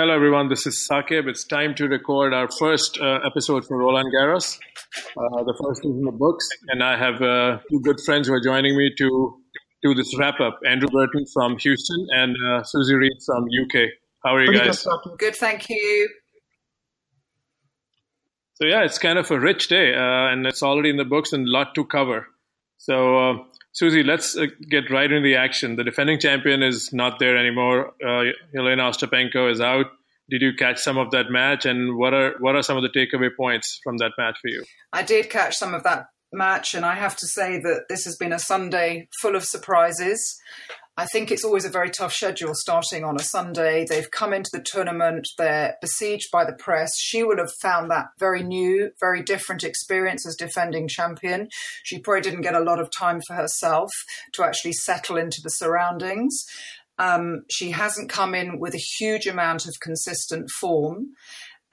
Hello, everyone. This is Saqib. It's time to record our first episode for Roland Garros. The first is in the books. And I have two good friends who are joining me to do this wrap-up. Andrew Burton from Houston and Susie Reed from UK. How are you guys? Good, thank you. So, yeah, it's kind of a rich day, and it's already in the books and a lot to cover. So, Susie, let's get right into the action. The defending champion is not there anymore. Jelena Ostapenko is out. Did you catch some of that match? And what are some of the takeaway points from that match for you? I did catch some of that match, and I have to say that this has been a Sunday full of surprises. I think it's always a very tough schedule starting on a Sunday. They've come into the tournament, they're besieged by the press. She would have found that very new, very different experience as defending champion. She probably didn't get a lot of time for herself to actually settle into the surroundings. She hasn't come in with a huge amount of consistent form.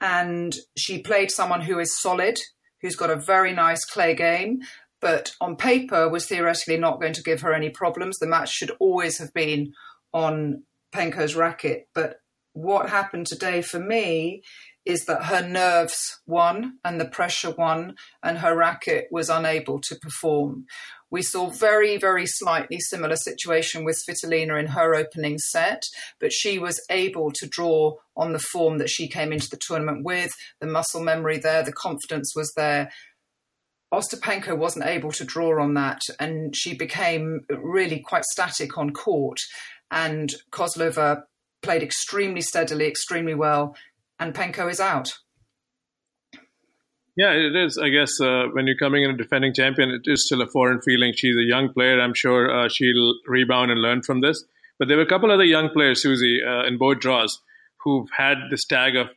And she played someone who is solid, who's got a very nice clay game, but on paper was theoretically not going to give her any problems. The match should always have been on Penko's racket. But what happened today for me is that her nerves won and the pressure won and her racket was unable to perform. We saw very, very slightly similar situation with Svitolina in her opening set, but she was able to draw on the form that she came into the tournament with, the muscle memory there, the confidence was there. Ostapenko wasn't able to draw on that, and she became really quite static on court. And Kozlova played extremely steadily, extremely well, and Penko is out. Yeah, it is. I guess when you're coming in a defending champion, it is still a foreign feeling. She's a young player. I'm sure she'll rebound and learn from this. But there were a couple other young players, Susie, in both draws, who've had this tag of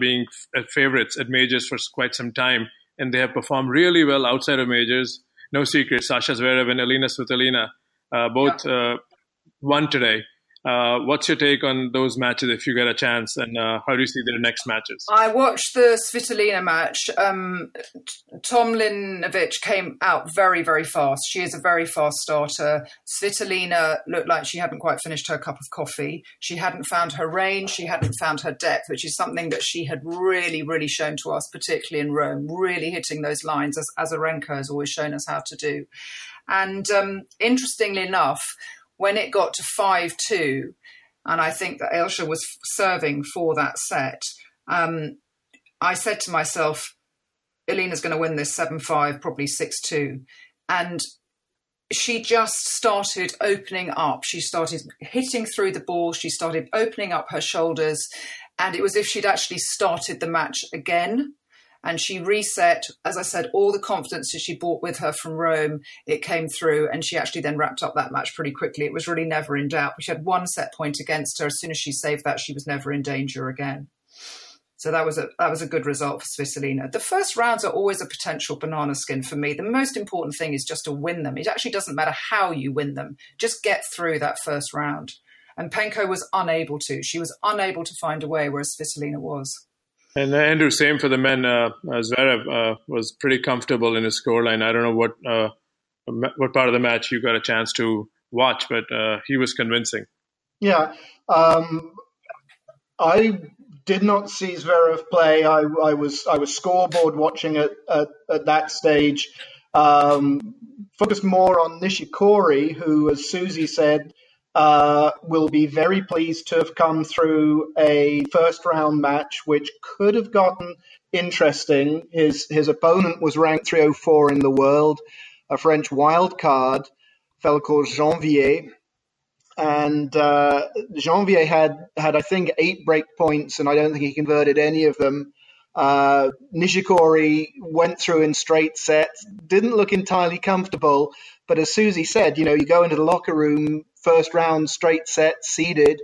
being favourites at majors for quite some time. And they have performed really well outside of majors. No secret, Sasha Zverev and Elina Svitolina both won today. What's your take on those matches if you get a chance, and how do you see their next matches? I watched the Svitolina match. Tomljanovic came out very, very fast. She is a very fast starter. Svitolina looked like she hadn't quite finished her cup of coffee. She hadn't found her range. She hadn't found her depth, which is something that she had really, really shown to us, particularly in Rome, really hitting those lines as Azarenka has always shown us how to do. And interestingly enough, when it got to 5-2, and I think that Ailsha was serving for that set, I said to myself, Elena's going to win this 7-5, probably 6-2. And she just started opening up. She started hitting through the ball. She started opening up her shoulders. And it was as if she'd actually started the match again. And she reset, as I said, all the confidence that she brought with her from Rome, it came through, and she actually then wrapped up that match pretty quickly. It was really never in doubt. She had one set point against her. As soon as she saved that, she was never in danger again. So that was a good result for Svitolina. The first rounds are always a potential banana skin for me. The most important thing is just to win them. It actually doesn't matter how you win them. Just get through that first round. And Penko was unable to. She was unable to find a way, whereas Svitolina was. And Andrew, same for the men. Zverev was pretty comfortable in his scoreline. I don't know what part of the match you got a chance to watch, but he was convincing. Yeah. I did not see Zverev play. I was scoreboard watching at that stage. Focused more on Nishikori, who, as Susie said, will be very pleased to have come through a first round match which could have gotten interesting. His opponent was ranked 304 in the world, a French wild card, a fellow called Jeanvier. And Jeanvier had I think 8 break points, and I don't think he converted any of them. Nishikori went through in straight sets, didn't look entirely comfortable, but as Susie said, you go into the locker room, first round, straight set, seeded,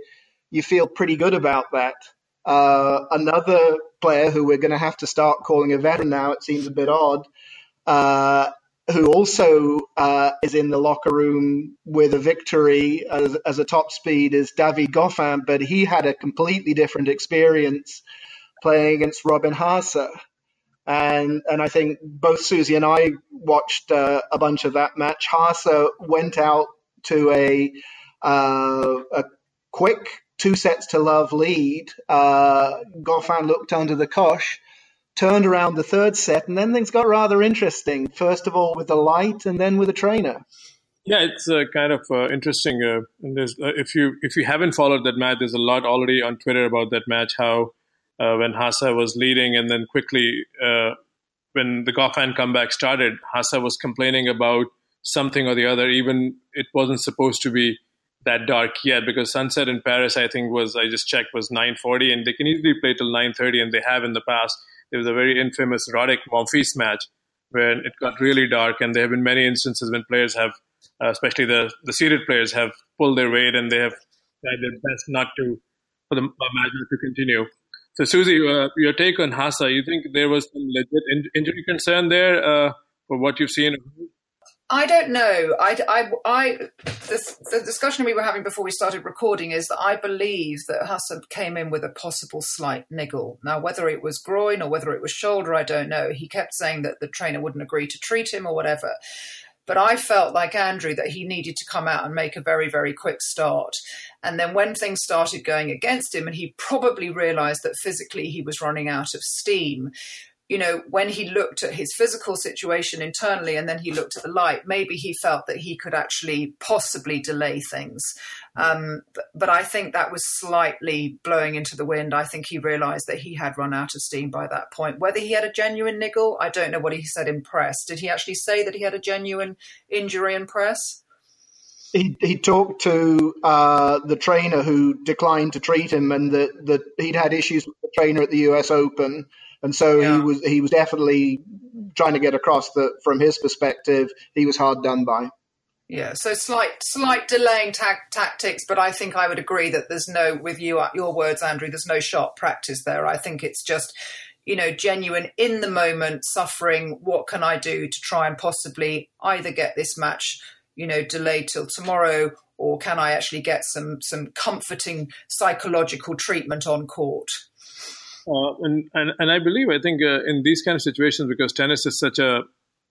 you feel pretty good about that. Another player who we're going to have to start calling a veteran now, it seems a bit odd, who also is in the locker room with a victory as a top speed is David Goffin, but he had a completely different experience playing against Robin Haase. And I think both Susie and I watched a bunch of that match. Haase went out to a quick 2-sets-to-love lead. Goffin looked under the cosh, turned around the third set, and then things got rather interesting, first of all with the light and then with the trainer. Yeah, it's kind of interesting. If you haven't followed that match, there's a lot already on Twitter about that match, how when Haase was leading and then quickly when the Goffin comeback started, Haase was complaining about something or the other, even it wasn't supposed to be that dark yet, because sunset in Paris, I think was, I just checked, was 9:40, and they can easily play till 9:30, and they have in the past. There was a very infamous Roddick Monfils match where it got really dark, and there have been many instances when players have, especially the seeded players, have pulled their weight and they have tried their best not to, for the match to continue. So Susie, your take on Haase, you think there was some legit injury concern there for what you've seen? I don't know. The discussion we were having before we started recording is that I believe that Hassan came in with a possible slight niggle. Now, whether it was groin or whether it was shoulder, I don't know. He kept saying that the trainer wouldn't agree to treat him or whatever. But I felt like Andrew that he needed to come out and make a very, very quick start. And then when things started going against him, and he probably realised that physically he was running out of steam, you know, when he looked at his physical situation internally and then he looked at the light, maybe he felt that he could actually possibly delay things. But I think that was slightly blowing into the wind. I think he realised that he had run out of steam by that point. Whether he had a genuine niggle, I don't know what he said in press. Did he actually say that he had a genuine injury in press? He talked to the trainer who declined to treat him, and that he'd had issues with the trainer at the US Open. And so he was definitely trying to get across that, from his perspective, he was hard done by. Yeah, so slight delaying tactics, but I think I would agree that there's no, with you, your words, Andrew, there's no sharp practice there. I think it's just, you know, genuine in the moment suffering. What can I do to try and possibly either get this match, you know, delayed till tomorrow, or can I actually get some comforting psychological treatment on court? And I think in these kind of situations, because tennis is such a,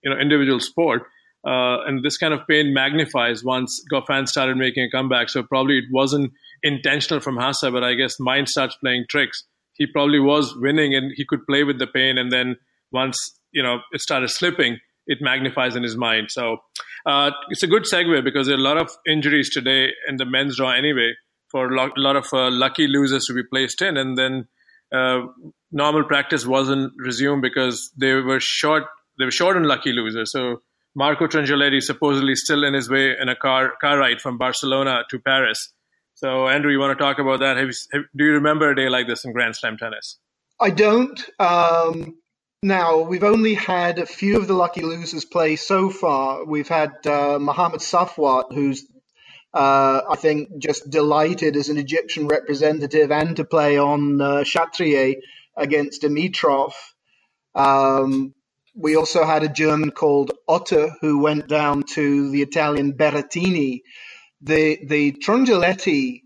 you know, individual sport, and this kind of pain magnifies once Goffin started making a comeback. So probably it wasn't intentional from Haase, but I guess mind starts playing tricks. He probably was winning and he could play with the pain, and then once, you know, it started slipping, it magnifies in his mind. So it's a good segue, because there are a lot of injuries today in the men's draw anyway for a lot of lucky losers to be placed in, and then normal practice wasn't resumed because they were short on lucky losers. So Marco Trungelliti supposedly still in his way in a car ride from Barcelona to Paris. So Andrew, you want to talk about that? Do you remember a day like this in Grand Slam tennis? I don't. Now, we've only had a few of the lucky losers play so far. We've had Mohamed Safwat, who's I think just delighted as an Egyptian representative and to play on Chatrier against Dimitrov. We also had a German called Otter who went down to the Italian Berrettini. The Trungelliti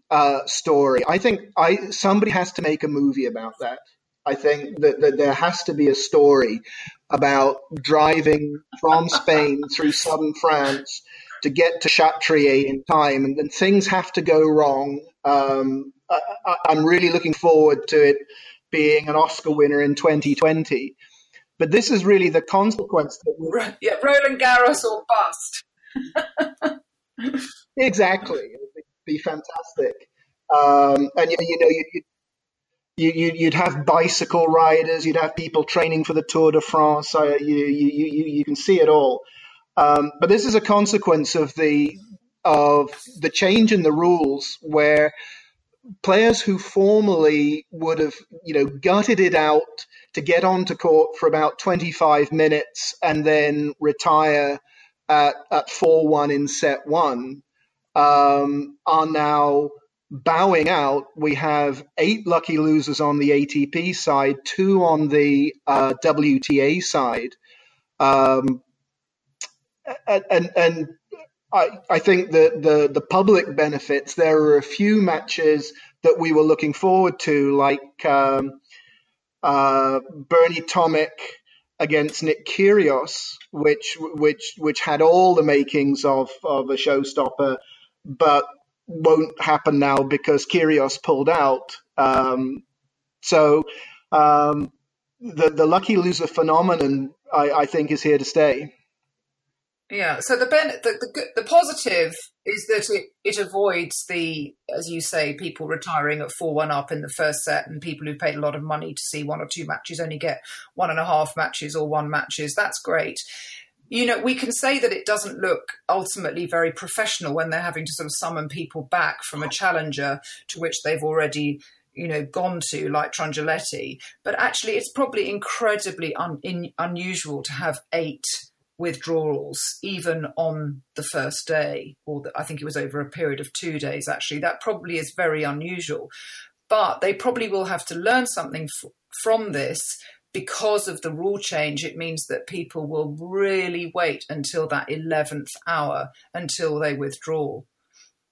story, I think somebody has to make a movie about that. I think that there has to be a story about driving from Spain through southern France to get to Chatrier in time, and then things have to go wrong. I'm really looking forward to it being an Oscar winner in 2020. But this is really the consequence. Yeah, Roland Garros or bust. Exactly. It would be fantastic. And, you know, you'd have bicycle riders, you'd have people training for the Tour de France. So you can see it all. But this is a consequence of the change in the rules, where players who formerly would have, you know, gutted it out to get onto court for about 25 minutes and then retire at 4-1 in set one, are now bowing out. We have 8 lucky losers on the ATP side, 2 on the WTA side. And I think that the public benefits. There are a few matches that we were looking forward to, like Bernie Tomic against Nick Kyrgios, which had all the makings of a showstopper, but won't happen now because Kyrgios pulled out. The lucky loser phenomenon, I think, is here to stay. Yeah. So the positive is that it avoids the, as you say, people retiring at 4-1 up in the first set, and people who paid a lot of money to see one or two matches only get 1.5 matches or one matches. That's great. You know, we can say that it doesn't look ultimately very professional when they're having to sort of summon people back from a challenger to which they've already, you know, gone to, like Trungelliti. But actually, it's probably incredibly unusual to have 8 withdrawals, even on the first day, or I think it was over a period of 2 days, actually. That probably is very unusual. But they probably will have to learn something from this. Because of the rule change, it means that people will really wait until that 11th hour until they withdraw.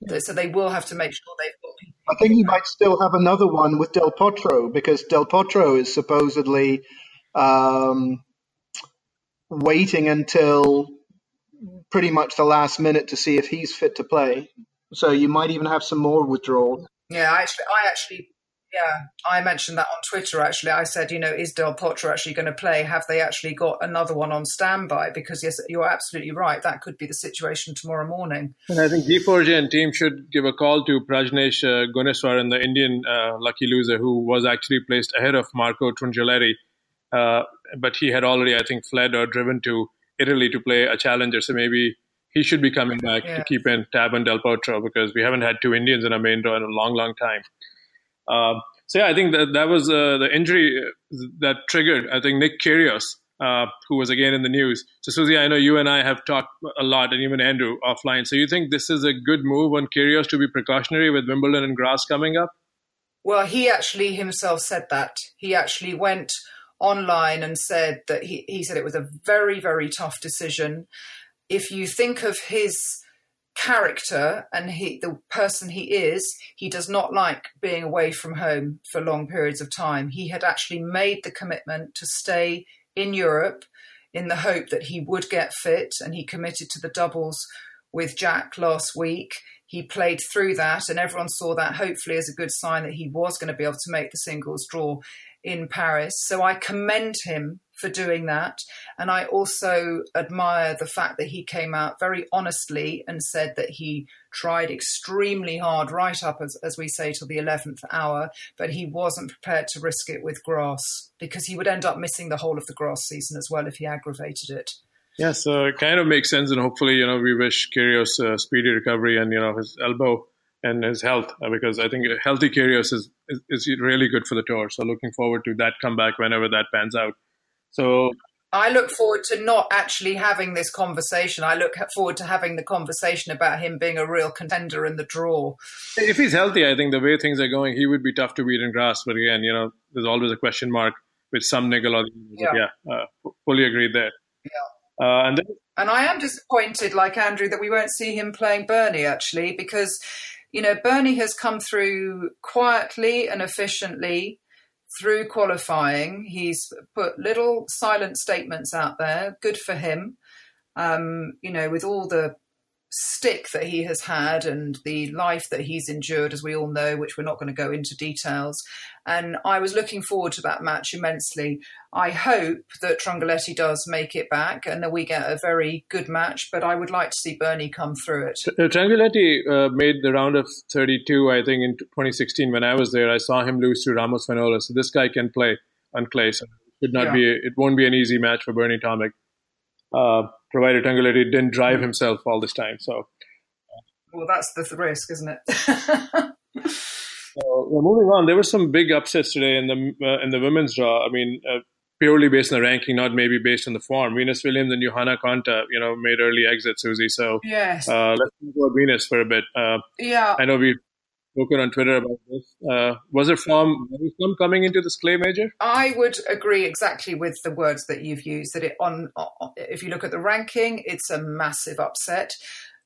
Yeah. So they will have to make sure they've got people. I think you might still have another one with Del Potro, because Del Potro is supposedly waiting until pretty much the last minute to see if he's fit to play. So you might even have some more withdrawal. Yeah, I mentioned that on Twitter, actually. I said, you know, is Del Potro actually going to play? Have they actually got another one on standby? Because, yes, you're absolutely right. That could be the situation tomorrow morning. And I think G4J and team should give a call to Prajnesh Gunneswaran, the Indian lucky loser, who was actually placed ahead of Marco Trungelliti. But he had already, I think, fled or driven to Italy to play a challenger. So maybe he should be coming back to keep in tab on Del Potro, because we haven't had 2 Indians in our main draw in a long, long time. I think that was the injury that triggered, I think, Nick Kyrgios, who was again in the news. So, Susie, I know you and I have talked a lot, and even Andrew, offline. So you think this is a good move on Kyrgios to be precautionary with Wimbledon and grass coming up? Well, he actually himself said that. He actually went online and said that he said it was a very, very tough decision. If you think of his character and the person he is, he does not like being away from home for long periods of time. He had actually made the commitment to stay in Europe in the hope that he would get fit, and he committed to the doubles with Jack last week. He played through that, and everyone saw that hopefully as a good sign that he was going to be able to make the singles draw in Paris. So I commend him for doing that. And I also admire the fact that he came out very honestly and said that he tried extremely hard right up, as we say, till the 11th hour, but he wasn't prepared to risk it with grass, because he would end up missing the whole of the grass season as well if he aggravated it. Yeah, so it kind of makes sense. And hopefully, you know, we wish Kyrgios a speedy recovery and, you know, his elbow and his health, because I think a healthy Kyrgios is really good for the tour. So looking forward to that comeback whenever that pans out. So I look forward to not actually having this conversation. I look forward to having the conversation about him being a real contender in the draw. If he's healthy, I think the way things are going, he would be tough to beat in grass. But again, you know, there's always a question mark with some niggle or the other. Fully agreed there. Yeah. And I am disappointed, like Andrew, that we won't see him playing Bernie, actually, because, you know, Bernie has come through quietly and efficiently through qualifying. He's put little silent statements out there. Good for him. You know, with all the stick that he has had and the life that he's endured, as we all know, which we're not going to go into details. And I was looking forward to that match immensely. I hope that Trungelliti does make it back and that we get a very good match, but I would like to see Bernie come through it. Trungelliti made the round of 32, I think, in 2016. When I was there, I saw him lose to Ramos Finola. So this guy can play on clay. So it won't be an easy match for Bernie Tomic. Provided Trungelliti didn't drive himself all this time. So, well, that's the risk, isn't it? So, moving on, there were some big upsets today in the women's draw. I mean, purely based on the ranking, not maybe based on the form. Venus Williams and Johanna Konta, you know, made early exit, Susie. So yes. Let's talk about Venus for a bit. I know we've spoken on Twitter about this. Was there form coming into this clay major? I would agree exactly with the words that you've used. That if you look at the ranking, it's a massive upset.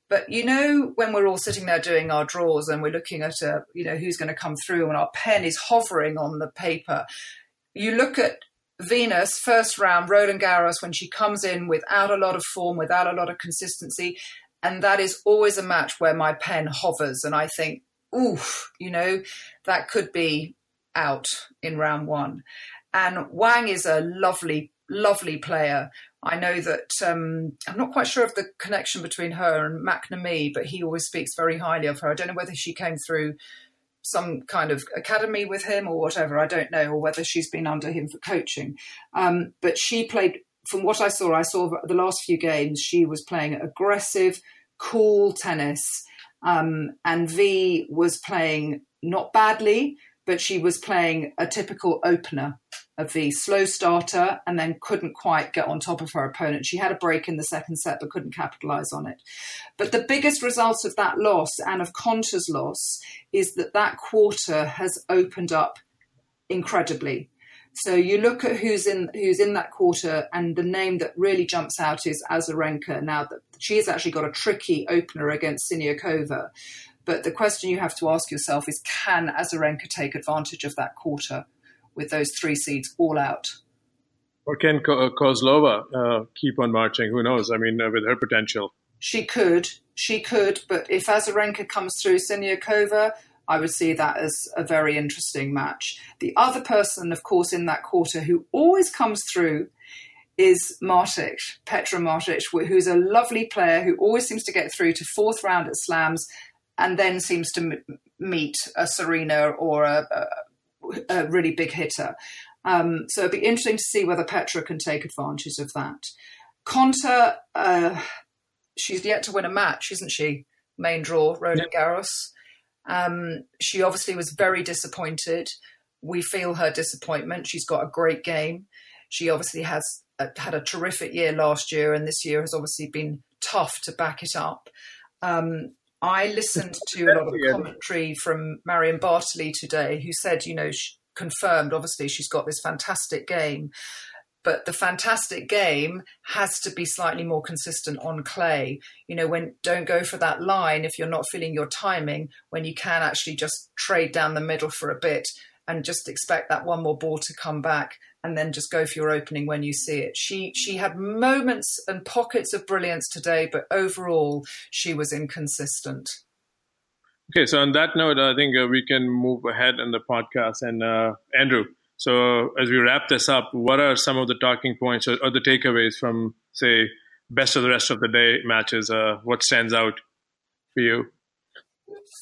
But you know, when we're all sitting there doing our draws and we're looking at you know, who's going to come through, and our pen is hovering on the paper, you look at Venus first round Roland Garros when she comes in without a lot of form, without a lot of consistency. And that is always a match where my pen hovers and I think, oof, you know, that could be out in round one. And Wang is a lovely, lovely player. I know that I'm not quite sure of the connection between her and McNamee, but he always speaks very highly of her. I don't know whether she came through some kind of academy with him or whatever, I don't know, or whether she's been under him for coaching. But she played, from what I saw the last few games, she was playing aggressive, cool tennis. And V was playing not badly, but she was playing a typical opener of the slow starter and then couldn't quite get on top of her opponent. She had a break in the second set, but couldn't capitalise on it. But the biggest result of that loss and of Konta's loss is that that quarter has opened up incredibly. So you look at who's in that quarter, and the name that really jumps out is Azarenka. Now, that she's actually got a tricky opener against Sinyakova. But the question you have to ask yourself is, can Azarenka take advantage of that quarter with those three seeds all out? Or can Kozlova keep on marching? Who knows? I mean, with her potential. She could. But if Azarenka comes through Sinyakova, I would see that as a very interesting match. The other person, of course, in that quarter who always comes through is Martic, Petra Martic, who's a lovely player who always seems to get through to fourth round at slams and then seems to meet a Serena or a really big hitter. So it'd be interesting to see whether Petra can take advantage of that. Konta, she's yet to win a match, isn't she? Main draw, Roland Garros. She obviously was very disappointed. We feel her disappointment. She's got a great game. She obviously has had a terrific year last year, and this year has obviously been tough to back it up. I listened to a lot of commentary from Marion Bartoli today, who said, you know, she confirmed, obviously, she's got this fantastic game, but the fantastic game has to be slightly more consistent on clay. You know, don't go for that line if you're not feeling your timing, when you can actually just trade down the middle for a bit and just expect that one more ball to come back and then just go for your opening when you see it. She had moments and pockets of brilliance today, but overall she was inconsistent. Okay, so on that note, I think we can move ahead in the podcast. And Andrew, so as we wrap this up, what are some of the talking points or the takeaways from, say, best of the rest of the day matches? What stands out for you?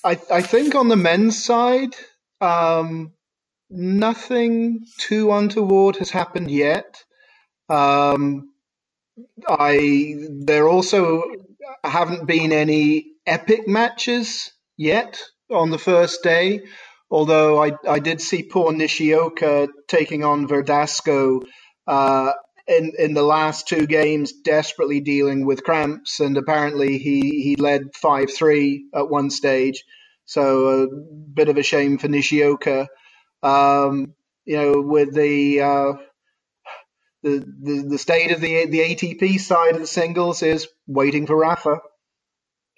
I think on the men's side, nothing too untoward has happened yet. There also haven't been any epic matches yet on the first day. Although I did see poor Nishioka taking on Verdasco in the last two games, desperately dealing with cramps, and apparently he led 5-3 at one stage. So a bit of a shame for Nishioka. You know, with the state of the ATP side of the singles is waiting for Rafa.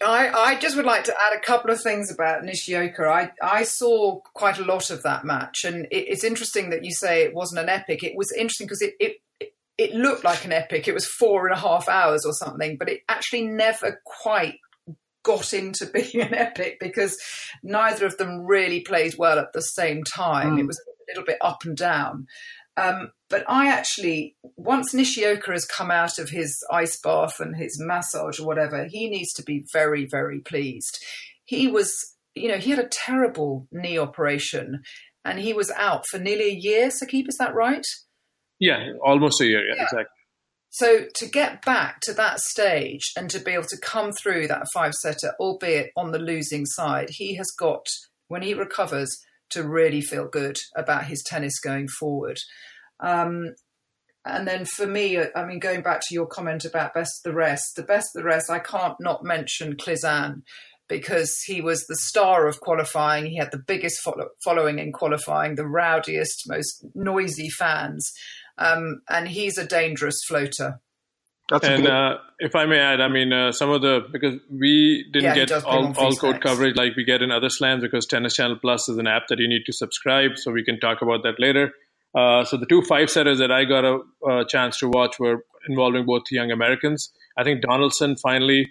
I just would like to add a couple of things about Nishioka. I saw quite a lot of that match, and it's interesting that you say it wasn't an epic. It was interesting because it looked like an epic. It was 4.5 hours or something, but it actually never quite got into being an epic because neither of them really played well at the same time. Mm. It was a little bit up and down. But I actually, once Nishioka has come out of his ice bath and his massage or whatever, he needs to be very, very pleased. He was, you know, he had a terrible knee operation and he was out for nearly a year, Saqib, is that right? Yeah, almost a year, yeah. Exactly. So to get back to that stage and to be able to come through that five-setter, albeit on the losing side, he has got, when he recovers, to really feel good about his tennis going forward. And then for me, I mean, going back to your comment about best of the rest, I can't not mention Klizan because he was the star of qualifying. He had the biggest following in qualifying, the rowdiest, most noisy fans. And he's a dangerous floater. If I may add, I mean, some of the, because we didn't get all court coverage like we get in other slams because Tennis Channel Plus is an app that you need to subscribe, so we can talk about that later. So the 2 5-setters that I got a chance to watch were involving both young Americans. I think Donaldson finally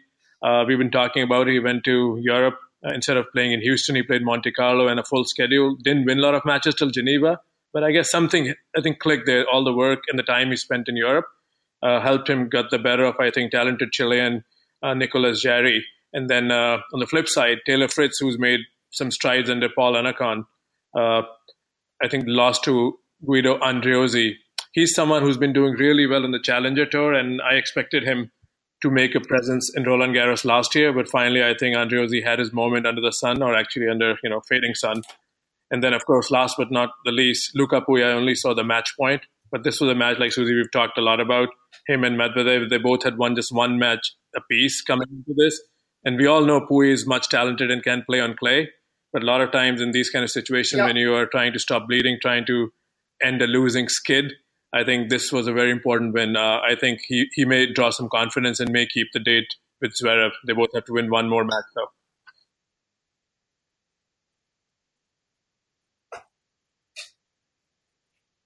We've been talking about he went to Europe. Instead of playing in Houston, he played Monte Carlo and a full schedule. Didn't win a lot of matches till Geneva. But I guess something, I think, clicked there. All the work and the time he spent in Europe helped him get the better of, I think, talented Chilean Nicolas Jarry. And then on the flip side, Taylor Fritz, who's made some strides under Paul Anacon, I think lost to Guido Andreozzi. He's someone who's been doing really well on the Challenger Tour, and I expected him to make a presence in Roland Garros last year. But finally, I think Andreozzi had his moment under the sun, or actually under fading sun. And then, of course, last but not the least, Luca Puya only saw the match point. But this was a match, like Susie, we've talked a lot about. Him and Medvedev, they both had won just one match apiece coming into this. And we all know Puyi is much talented and can play on clay. But a lot of times in these kind of situations, when you are trying to stop bleeding, trying to end a losing skid, I think this was a very important win. I think he may draw some confidence and may keep the date with Zverev. They both have to win one more match, though.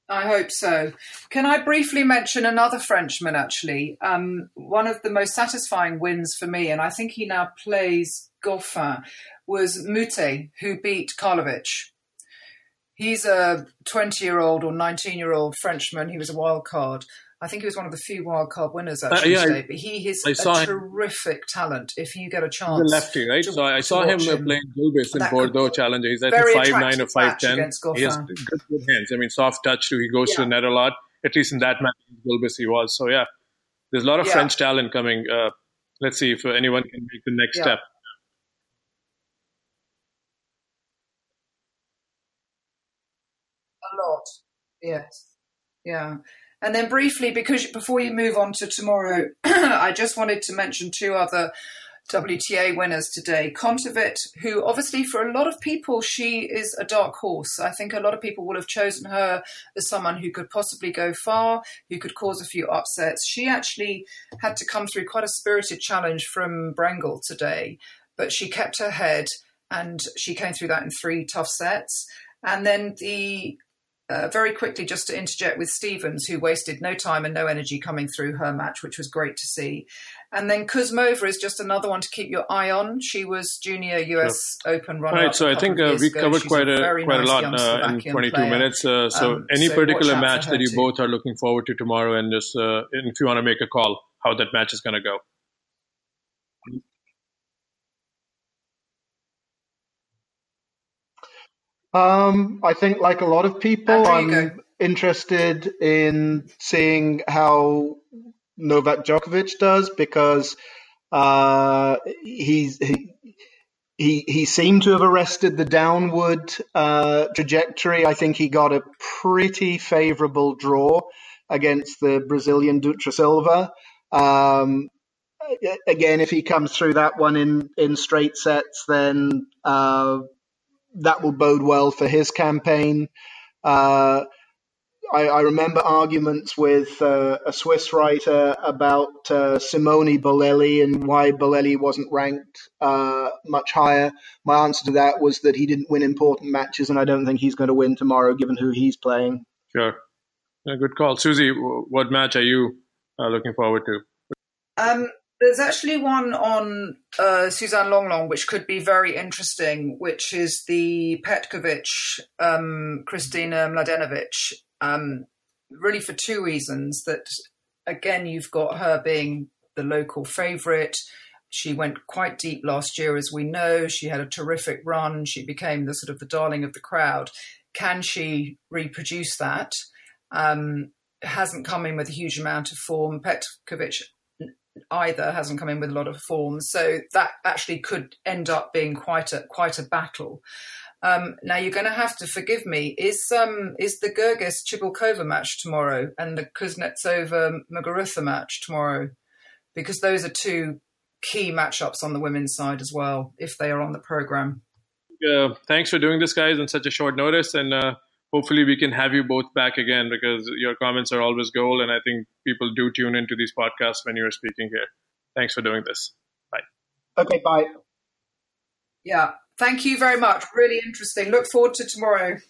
I hope so. Can I briefly mention another Frenchman, actually? One of the most satisfying wins for me, and I think he now plays Goffin, was Moutet, who beat Karlovic. He's a 20-year-old or 19-year-old Frenchman. He was a wild card. I think he was one of the few wild card winners, actually, today. But he is a terrific talent if you get a chance. He's a lefty, right? So I saw him playing Gulbis in Bordeaux Challenger. He's, I think, 5'9 or 5'10. He has good hands. I mean, soft touch, too. He goes to the net a lot. At least in that match, Gulbis he was. So, yeah, there's a lot of French talent coming. Let's see if anyone can make the next step. A lot. Yes. Yeah. And then briefly, because before you move on to tomorrow, I just wanted to mention two other WTA winners today. Kontaveit, who obviously for a lot of people, she is a dark horse. I think a lot of people will have chosen her as someone who could possibly go far, who could cause a few upsets. She actually had to come through quite a spirited challenge from Brengel today, but she kept her head and she came through that in three tough sets. And then the... very quickly, just to interject with Stevens, who wasted no time and no energy coming through her match, which was great to see. And then Kuzmova is just another one to keep your eye on. She was junior US Open runner-up. Right, so I think we covered quite a lot in 22 minutes. Any particular match that you both are looking forward to tomorrow, and just if you want to make a call, how that match is going to go? I think, like a lot of people, I'm interested in seeing how Novak Djokovic does, because he seemed to have arrested the downward trajectory. I think he got a pretty favorable draw against the Brazilian Dutra Silva. Again, if he comes through that one in straight sets, then... that will bode well for his campaign. I remember arguments with a Swiss writer about Simone Bolelli and why Bolelli wasn't ranked much higher. My answer to that was that he didn't win important matches, and I don't think he's going to win tomorrow, given who he's playing. Sure. Yeah, good call. Susie, what match are you looking forward to? There's actually one on Suzanne Longlong, which could be very interesting, which is the Petkovic, Kristina Mladenovic, really for two reasons. That, again, you've got her being the local favourite. She went quite deep last year, as we know. She had a terrific run. She became the sort of the darling of the crowd. Can she reproduce that? Hasn't come in with a huge amount of form. Petkovic either hasn't come in with a lot of form, so that actually could end up being quite a battle. Now you're going to have to forgive me. Is the Gerges Chibilkova match tomorrow and the Kuznetsova Muguruza match tomorrow? Because those are two key matchups on the women's side as well, if they are on the program. Thanks for doing this, guys, on such a short notice, and hopefully we can have you both back again, because your comments are always gold, and I think people do tune into these podcasts when you're speaking here. Thanks for doing this. Bye. Okay, bye. Yeah, thank you very much. Really interesting. Look forward to tomorrow.